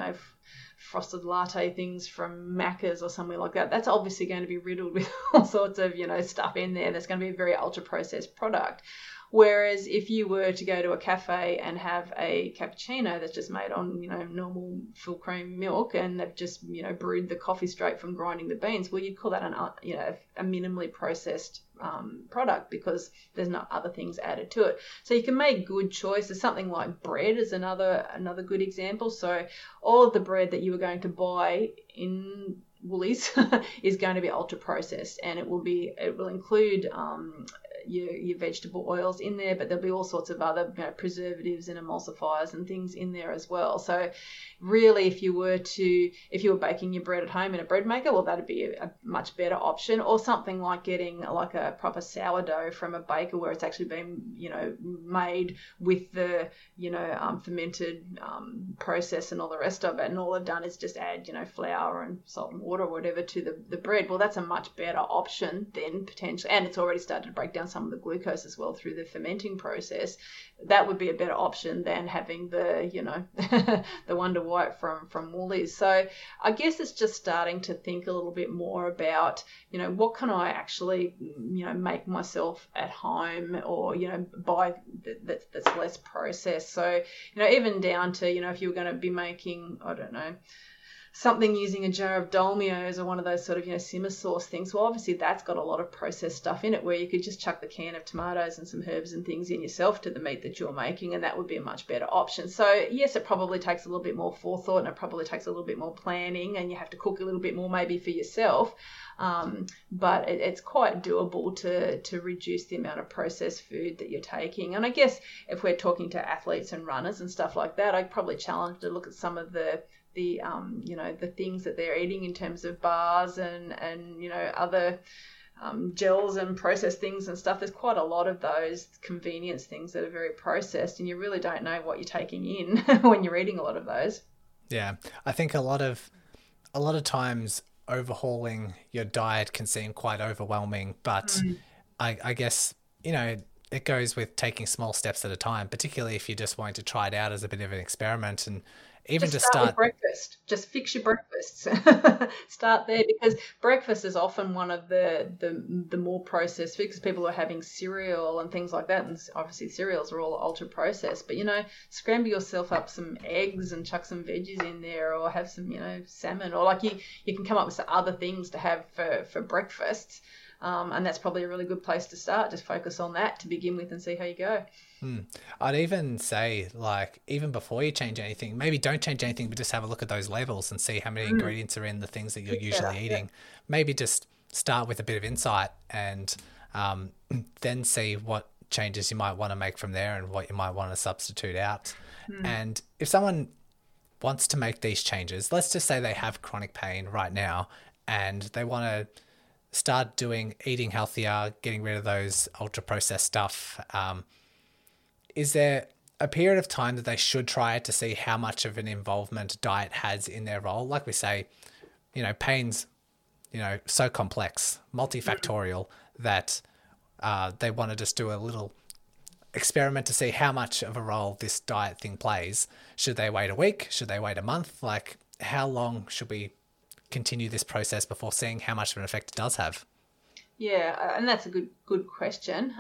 frosted latte things from Macca's or somewhere like that, that's obviously going to be riddled with all sorts of, stuff in there. That's going to be a very ultra-processed product. Whereas if you were to go to a cafe and have a cappuccino that's just made on, normal full cream milk, and they've just, brewed the coffee straight from grinding the beans, well, you'd call that a minimally processed product because there's not other things added to it. So you can make good choices. Something like bread is another good example. So all of the bread that you were going to buy in Woolies is going to be ultra processed, and it will include your vegetable oils in there, but there'll be all sorts of other preservatives and emulsifiers and things in there as well. So really, if you were baking your bread at home in a bread maker, well, that'd be a much better option. Or something like getting a proper sourdough from a baker where it's actually been made with the fermented process and all the rest of it, and all they've done is just add flour and salt and water or whatever to the bread. Well, that's a much better option than potentially, and it's already started to break down some of the glucose as well through the fermenting process. That would be a better option than having the the Wonder White from Woolies. So I guess it's just starting to think a little bit more about what can I actually make myself at home, or buy that's less processed. So even down to if you were going to be making, I don't know, something using a jar of Dolmios or one of those sort of, simmer sauce things. Well, obviously that's got a lot of processed stuff in it, where you could just chuck the can of tomatoes and some herbs and things in yourself to the meat that you're making, and that would be a much better option. So yes, it probably takes a little bit more forethought, and it probably takes a little bit more planning, and you have to cook a little bit more maybe for yourself. But it's quite doable to reduce the amount of processed food that you're taking. And I guess if we're talking to athletes and runners and stuff like that, I'd probably challenge to look at some of the things that they're eating in terms of bars and other gels and processed things and stuff. There's quite a lot of those convenience things that are very processed, and you really don't know what you're taking in when you're eating a lot of those. Yeah, I think a lot of times overhauling your diet can seem quite overwhelming, but I guess, it goes with taking small steps at a time, particularly if you're just wanting to try it out as a bit of an experiment. And even just start with breakfast. Just fix your breakfasts. Start there, because breakfast is often one of the more processed, because people are having cereal and things like that, and obviously cereals are all ultra processed. But scramble yourself up some eggs and chuck some veggies in there, or have some salmon, or you can come up with some other things to have for breakfasts. And that's probably a really good place to start. Just focus on that to begin with and see how you go. I'd even say, even before you change anything, maybe don't change anything, but just have a look at those labels and see how many ingredients are in the things that you're usually eating. Yeah. Maybe just start with a bit of insight, and then see what changes you might want to make from there and what you might want to substitute out. And if someone wants to make these changes, let's just say they have chronic pain right now and they want to start eating healthier, getting rid of those ultra-processed stuff. Is there a period of time that they should try it to see how much of an involvement diet has in their role? Like we say, pain's, so complex, multifactorial, that they want to just do a little experiment to see how much of a role this diet thing plays. Should they wait a week? Should they wait a month? How long should we continue this process before seeing how much of an effect it does have? Yeah, and that's a good question.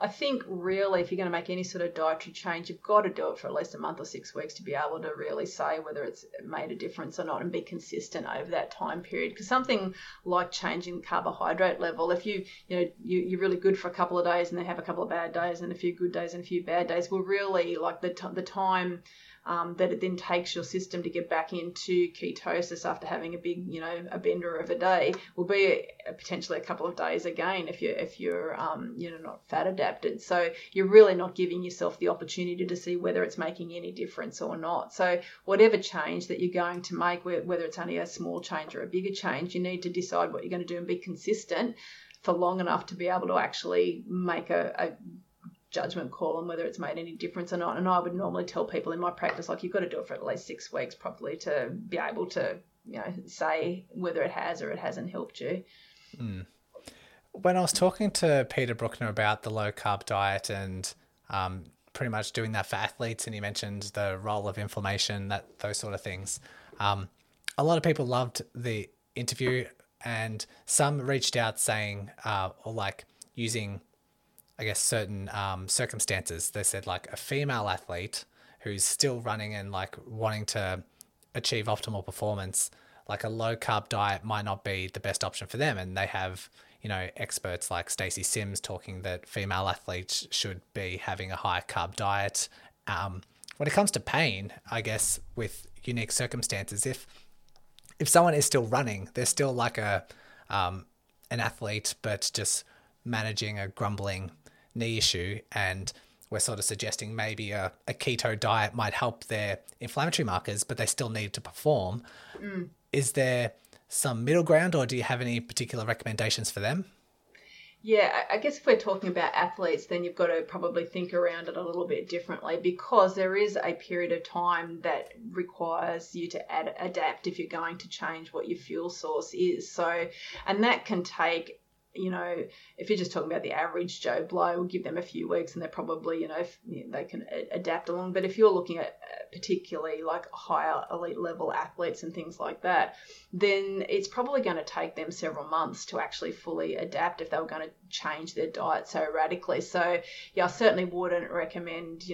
I think really if you're going to make any sort of dietary change, you've got to do it for at least a month or 6 weeks to be able to really say whether it's made a difference or not, and be consistent over that time period. Because something like changing carbohydrate level, if you're really good for a couple of days and then have a couple of bad days and a few good days and a few bad days, will really, like the time that it then takes your system to get back into ketosis after having a big, a bender of a day, will be potentially a couple of days again if you're not fat adapted. So you're really not giving yourself the opportunity to see whether it's making any difference or not. So whatever change that you're going to make, whether it's only a small change or a bigger change, you need to decide what you're going to do and be consistent for long enough to be able to actually make a judgment call on whether it's made any difference or not. And I would normally tell people in my practice, like, you've got to do it for at least 6 weeks probably to be able to, say whether it has or it hasn't helped you. Mm. When I was talking to Peter Brukner about the low carb diet and pretty much doing that for athletes, and he mentioned the role of inflammation, those sort of things, a lot of people loved the interview, and some reached out saying, using, I guess, certain circumstances. They said, like, a female athlete who's still running and like wanting to achieve optimal performance, like a low carb diet might not be the best option for them. And they have, experts like Stacey Sims talking that female athletes should be having a high carb diet. When it comes to pain, I guess, with unique circumstances, if someone is still running, they're still like an athlete, but just managing a grumbling knee issue, and we're sort of suggesting maybe a keto diet might help their inflammatory markers, but they still need to perform. Mm. Is there some middle ground, or do you have any particular recommendations for them? Yeah, I guess if we're talking about athletes, then you've got to probably think around it a little bit differently, because there is a period of time that requires you to adapt if you're going to change what your fuel source is. So, and that can take, if you're just talking about the average Joe Blow, we'll give them a few weeks and they're probably, they can adapt along. But if you're looking at particularly like higher elite level athletes and things like that, then it's probably going to take them several months to actually fully adapt if they were going to change their diet so radically. So yeah, I certainly wouldn't recommend,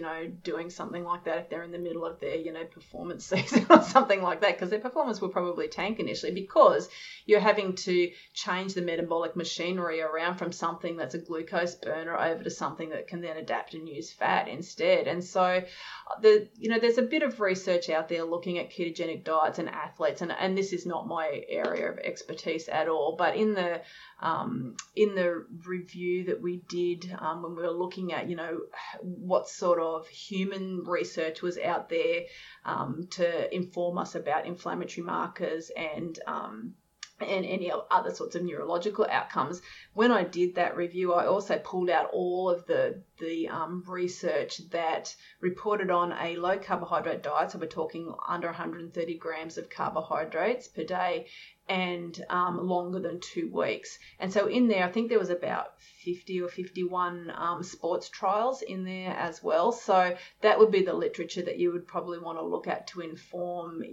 doing something like that if they're in the middle of their, performance season or something like that, because their performance will probably tank initially, because you're having to change the metabolic machine around from something that's a glucose burner over to something that can then adapt and use fat instead. And so there's a bit of research out there looking at ketogenic diets and athletes, and this is not my area of expertise at all, but in the review that we did when we were looking at what sort of human research was out there to inform us about inflammatory markers and any other sorts of neurological outcomes. When I did that review, I also pulled out all of the research that reported on a low carbohydrate diet. So we're talking under 130 grams of carbohydrates per day and longer than 2 weeks. And so in there, I think there was about 50 or 51 sports trials in there as well. So that would be the literature that you would probably want to look at to inform,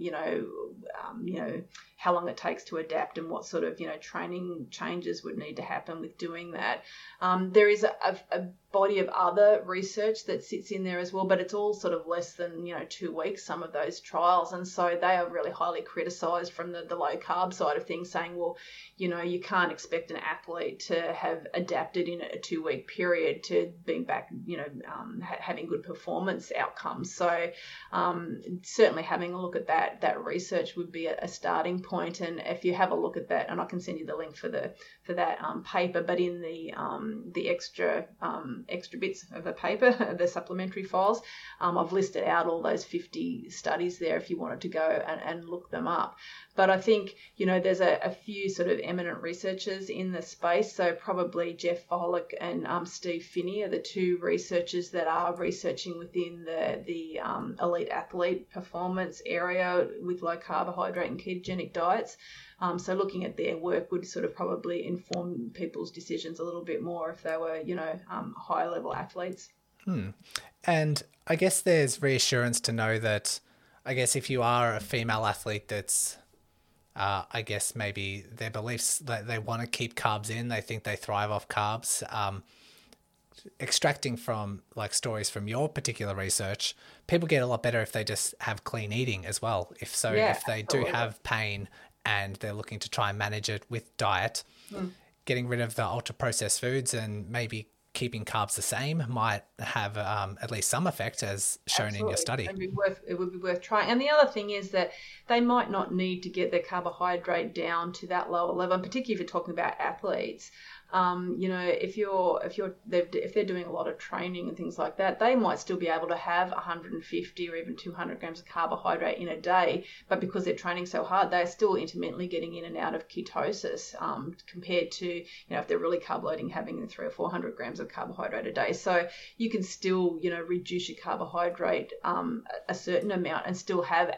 how long it takes to adapt and what sort of, training changes would need to happen with doing that. There is a body of other research that sits in there as well, but it's all sort of less than, 2 weeks, some of those trials. And so they are really highly criticised from the low carb side of things, saying, well, you can't expect an athlete to have adapted in a 2 week period to being back, having good performance outcomes. So certainly having a look at that research would be a starting point. And if you have a look at that, and I can send you the link for that paper, but in the extra bits of the paper, the supplementary files, I've listed out all those 50 studies there if you wanted to go and look them up. But I think, there's a few sort of eminent researchers in the space. So probably Jeff Volek and Steve Phinney are the two researchers that are researching within the elite athlete performance area with low carbohydrate and ketogenic diets. So looking at their work would sort of probably inform people's decisions a little bit more if they were, high-level athletes. Hmm. And I guess there's reassurance to know that, I guess, if you are a female athlete that's I guess maybe their beliefs that they want to keep carbs in. They think they thrive off carbs. Extracting from like stories from your particular research, people get a lot better if they just have clean eating as well. If they do have pain and they're looking to try and manage it with diet, getting rid of the ultra processed foods and maybe keeping carbs the same might have at least some effect, as shown in your study. It would be worth trying. And the other thing is that they might not need to get their carbohydrate down to that lower level, and particularly if you're talking about athletes. If they're doing a lot of training and things like that, they might still be able to have 150 or even 200 grams of carbohydrate in a day, but because they're training so hard, they're still intermittently getting in and out of ketosis, compared to, if they're really carb loading, having 300 or 400 grams of carbohydrate a day. So you can still, reduce your carbohydrate, a certain amount and still have,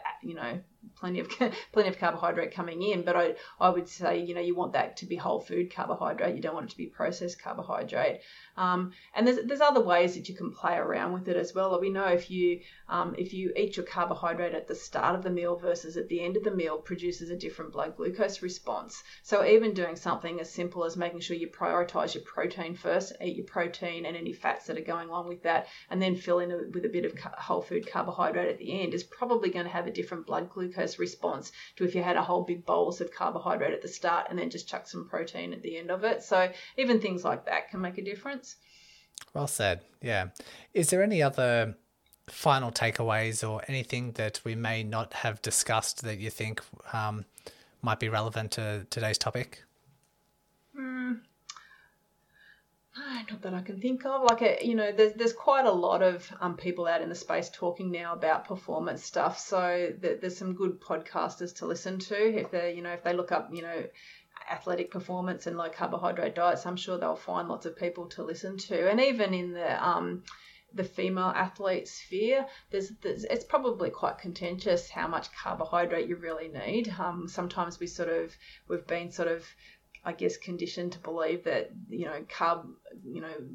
plenty of carbohydrate coming in. But I would say, you want that to be whole food carbohydrate. You don't want it to be processed carbohydrate. And there's other ways that you can play around with it as well. We know if you eat your carbohydrate at the start of the meal versus at the end of the meal, produces a different blood glucose response. So even doing something as simple as making sure you prioritize your protein first, eat your protein and any fats that are going along with that, and then fill in with a bit of whole food carbohydrate at the end, is probably going to have a different blood glucose response to if you had a whole big bolus of carbohydrate at the start and then just chuck some protein at the end of it. So even things like that can make a difference. Well said. Yeah. Is there any other final takeaways or anything that we may not have discussed that you think might be relevant to today's topic? Not that I can think of. There's quite a lot of people out in the space talking now about performance stuff. So there's some good podcasters to listen to if they look up athletic performance and low carbohydrate diets. I'm sure they'll find lots of people to listen to. And even in the female athlete sphere, it's probably quite contentious how much carbohydrate you really need. Sometimes we've been conditioned to believe that,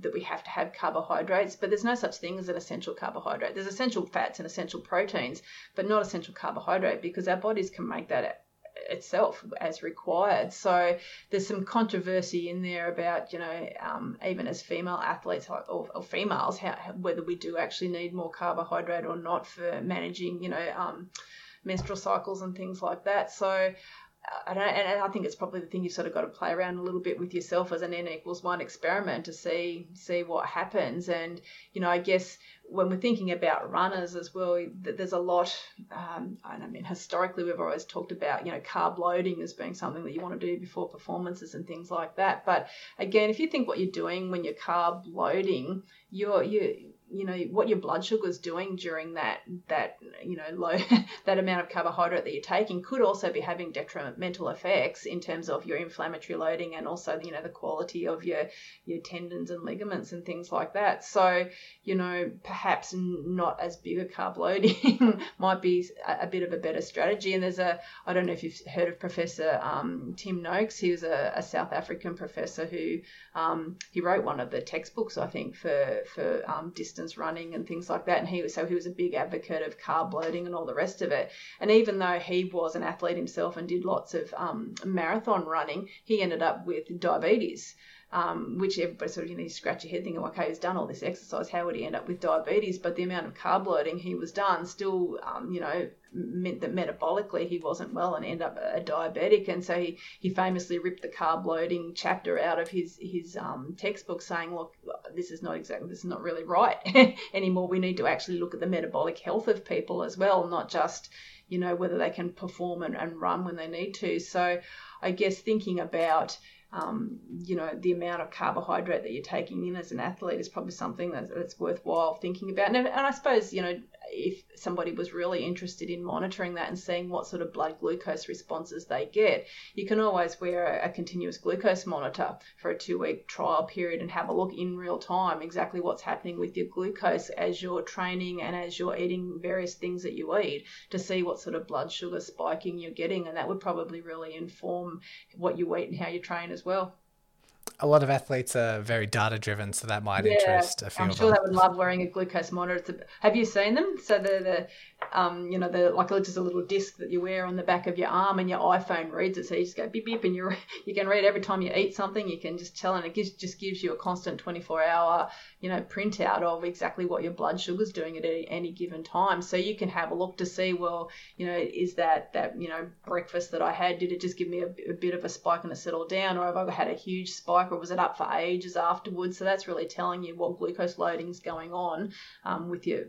that we have to have carbohydrates, but there's no such thing as an essential carbohydrate. There's essential fats and essential proteins, but not essential carbohydrate, because our bodies can make that itself as required. So there's some controversy in there about, even as female athletes or females, whether we do actually need more carbohydrate or not for managing, menstrual cycles and things like that. So I think it's probably the thing you've got to play around a little bit with yourself as an N=1 experiment to see what happens. And, I guess when we're thinking about runners as well, there's a lot, historically we've always talked about, carb loading as being something that you want to do before performances and things like that. But again, if you think what you're doing when you're carb loading, what your blood sugar is doing during that amount of carbohydrate that you're taking could also be having detrimental effects in terms of your inflammatory loading and also, the quality of your tendons and ligaments and things like that. So, perhaps not as big a carb loading might be a bit of a better strategy. And I don't know if you've heard of Professor Tim Noakes. He was a South African professor who he wrote one of the textbooks, I think, for distance running and things like that, and he was a big advocate of carb loading and all the rest of it. And even though he was an athlete himself and did lots of marathon running, he ended up with diabetes, which everybody you scratch your head thinking, okay, he's done all this exercise, how would he end up with diabetes? But the amount of carb loading he was done still meant that metabolically he wasn't well and ended up a diabetic. And so he famously ripped the carb loading chapter out of his textbook, saying, look, this is not really right anymore. We need to actually look at the metabolic health of people as well, not just whether they can perform and run when they need to. So I guess thinking about the amount of carbohydrate that you're taking in as an athlete is probably something that's worthwhile thinking about. And I suppose, if somebody was really interested in monitoring that and seeing what sort of blood glucose responses they get, you can always wear a continuous glucose monitor for a 2-week trial period and have a look in real time exactly what's happening with your glucose as you're training and as you're eating various things that you eat, to see what sort of blood sugar spiking you're getting. And that would probably really inform what you eat and how you train as well. a lot of athletes are very data driven, so that might interest a few. I'm sure they would love wearing a glucose monitor. Have you seen them? So they're like just a little disc that you wear on the back of your arm, and your iPhone reads it. So you just go beep beep, and you can read every time you eat something. You can just tell, and it gives you a constant 24-hour printout of exactly what your blood sugar's doing at any given time. So you can have a look to see, is that breakfast that I had, did it just give me a bit of a spike and it settled down, or have I had a huge spike, or was it up for ages afterwards? So that's really telling you what glucose loading's going on with your,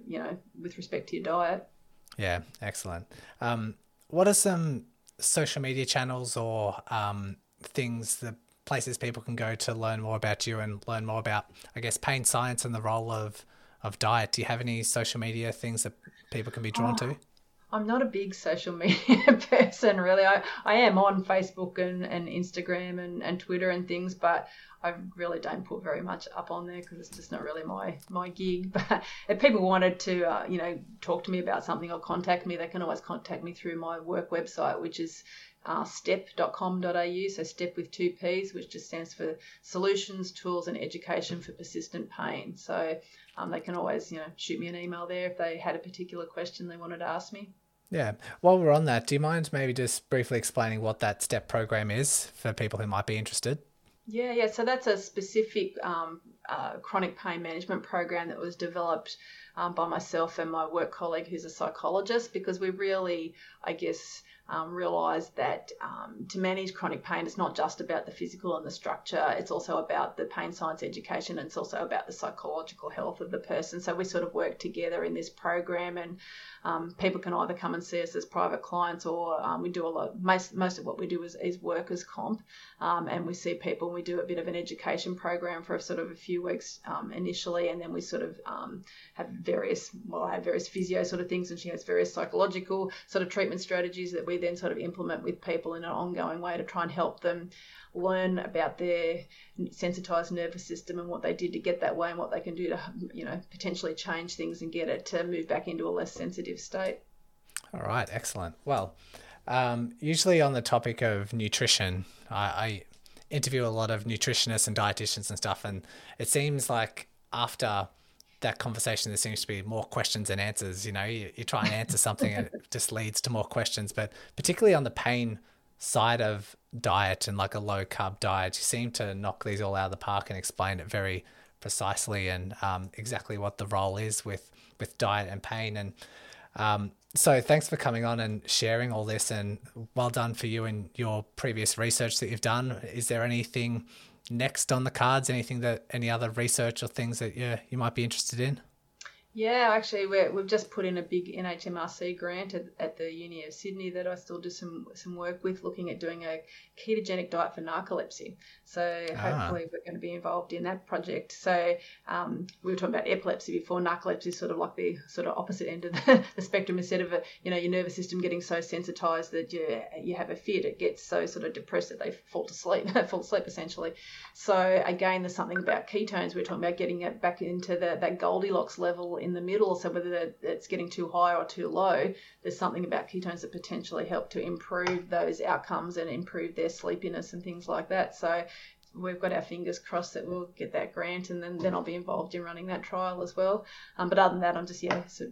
with respect to your diet. Yeah, excellent. What are some social media channels or places people can go to learn more about you and learn more about, I guess, pain science and the role of diet? Do you have any social media things that people can be drawn to? I'm not a big social media person, really. I am on Facebook and Instagram and Twitter and things, but I really don't put very much up on there because it's just not really my gig. But if people wanted to, talk to me about something or contact me, they can always contact me through my work website, which is stepp.com.au, so STEP with 2 Ps, which just stands for Solutions, Tools and Education for Persistent Pain. So they can always, shoot me an email there if they had a particular question they wanted to ask me. Yeah. While we're on that, do you mind maybe just briefly explaining what that STEP program is for people who might be interested? Yeah. So that's a specific chronic pain management program that was developed by myself and my work colleague who's a psychologist, because we really, I guess, realised that to manage chronic pain, it's not just about the physical and the structure, it's also about the pain science education, and it's also about the psychological health of the person. So we sort of work together in this program, and people can either come and see us as private clients, or we do a lot, most of what we do is workers comp, and we see people and we do a bit of an education program for sort of a few weeks initially, and then we sort of I have various physio sort of things, and she has various psychological sort of treatment strategies that we then sort of implement with people in an ongoing way to try and help them learn about their sensitized nervous system and what they did to get that way and what they can do to, potentially change things and get it to move back into a less sensitive state. All right, excellent. Well, usually on the topic of nutrition, I interview a lot of nutritionists and dietitians and stuff, and it seems like after that conversation, there seems to be more questions than answers. You try and answer something and it just leads to more questions, but particularly on the pain side of diet and like a low carb diet, you seem to knock these all out of the park and explain it very precisely and exactly what the role is with diet and pain. And so thanks for coming on and sharing all this, and well done for you and your previous research that you've done. Is there anything next on the cards, any other research or things that you might be interested in? Yeah, actually, we've just put in a big NHMRC grant at the Uni of Sydney that I still do some work with, looking at doing a ketogenic diet for narcolepsy. So hopefully we're going to be involved in that project. So we were talking about epilepsy before. Narcolepsy is sort of like the sort of opposite end of the spectrum. Instead of your nervous system getting so sensitized that you have a fit, it gets so sort of depressed that they fall asleep essentially. So again, there's something about ketones. We're talking about getting it back into that Goldilocks level in the middle, so whether it's getting too high or too low, there's something about ketones that potentially help to improve those outcomes and improve their sleepiness and things like that. So we've got our fingers crossed that we'll get that grant, and then I'll be involved in running that trial as well. But other than that, I'm just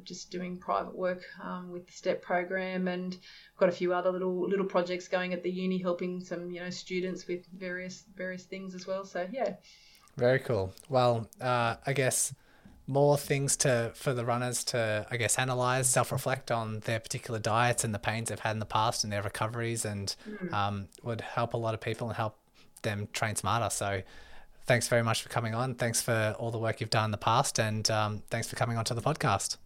just doing private work with the STEP program, and I've got a few other little projects going at the uni, helping some students with various things as well. So yeah, very cool. Well, I guess more things for the runners to, I guess, analyze, self-reflect on their particular diets and the pains they've had in the past and their recoveries, and would help a lot of people and help them train smarter. So thanks very much for coming on. Thanks for all the work you've done in the past, and thanks for coming onto the podcast.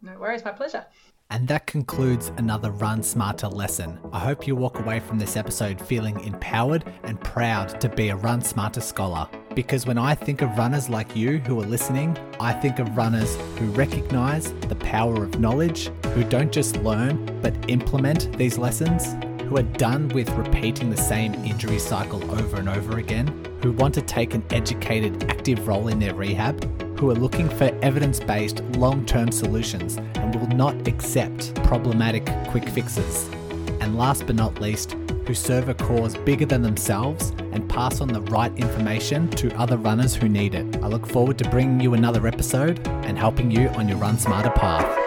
No worries, my pleasure. And that concludes another Run Smarter lesson. I hope you walk away from this episode feeling empowered and proud to be a Run Smarter scholar. Because when I think of runners like you who are listening, I think of runners who recognize the power of knowledge, who don't just learn, but implement these lessons, who are done with repeating the same injury cycle over and over again, who want to take an educated, active role in their rehab, who are looking for evidence-based long-term solutions and will not accept problematic quick fixes. And last but not least, who serve a cause bigger than themselves and pass on the right information to other runners who need it. I look forward to bringing you another episode and helping you on your Run Smarter path.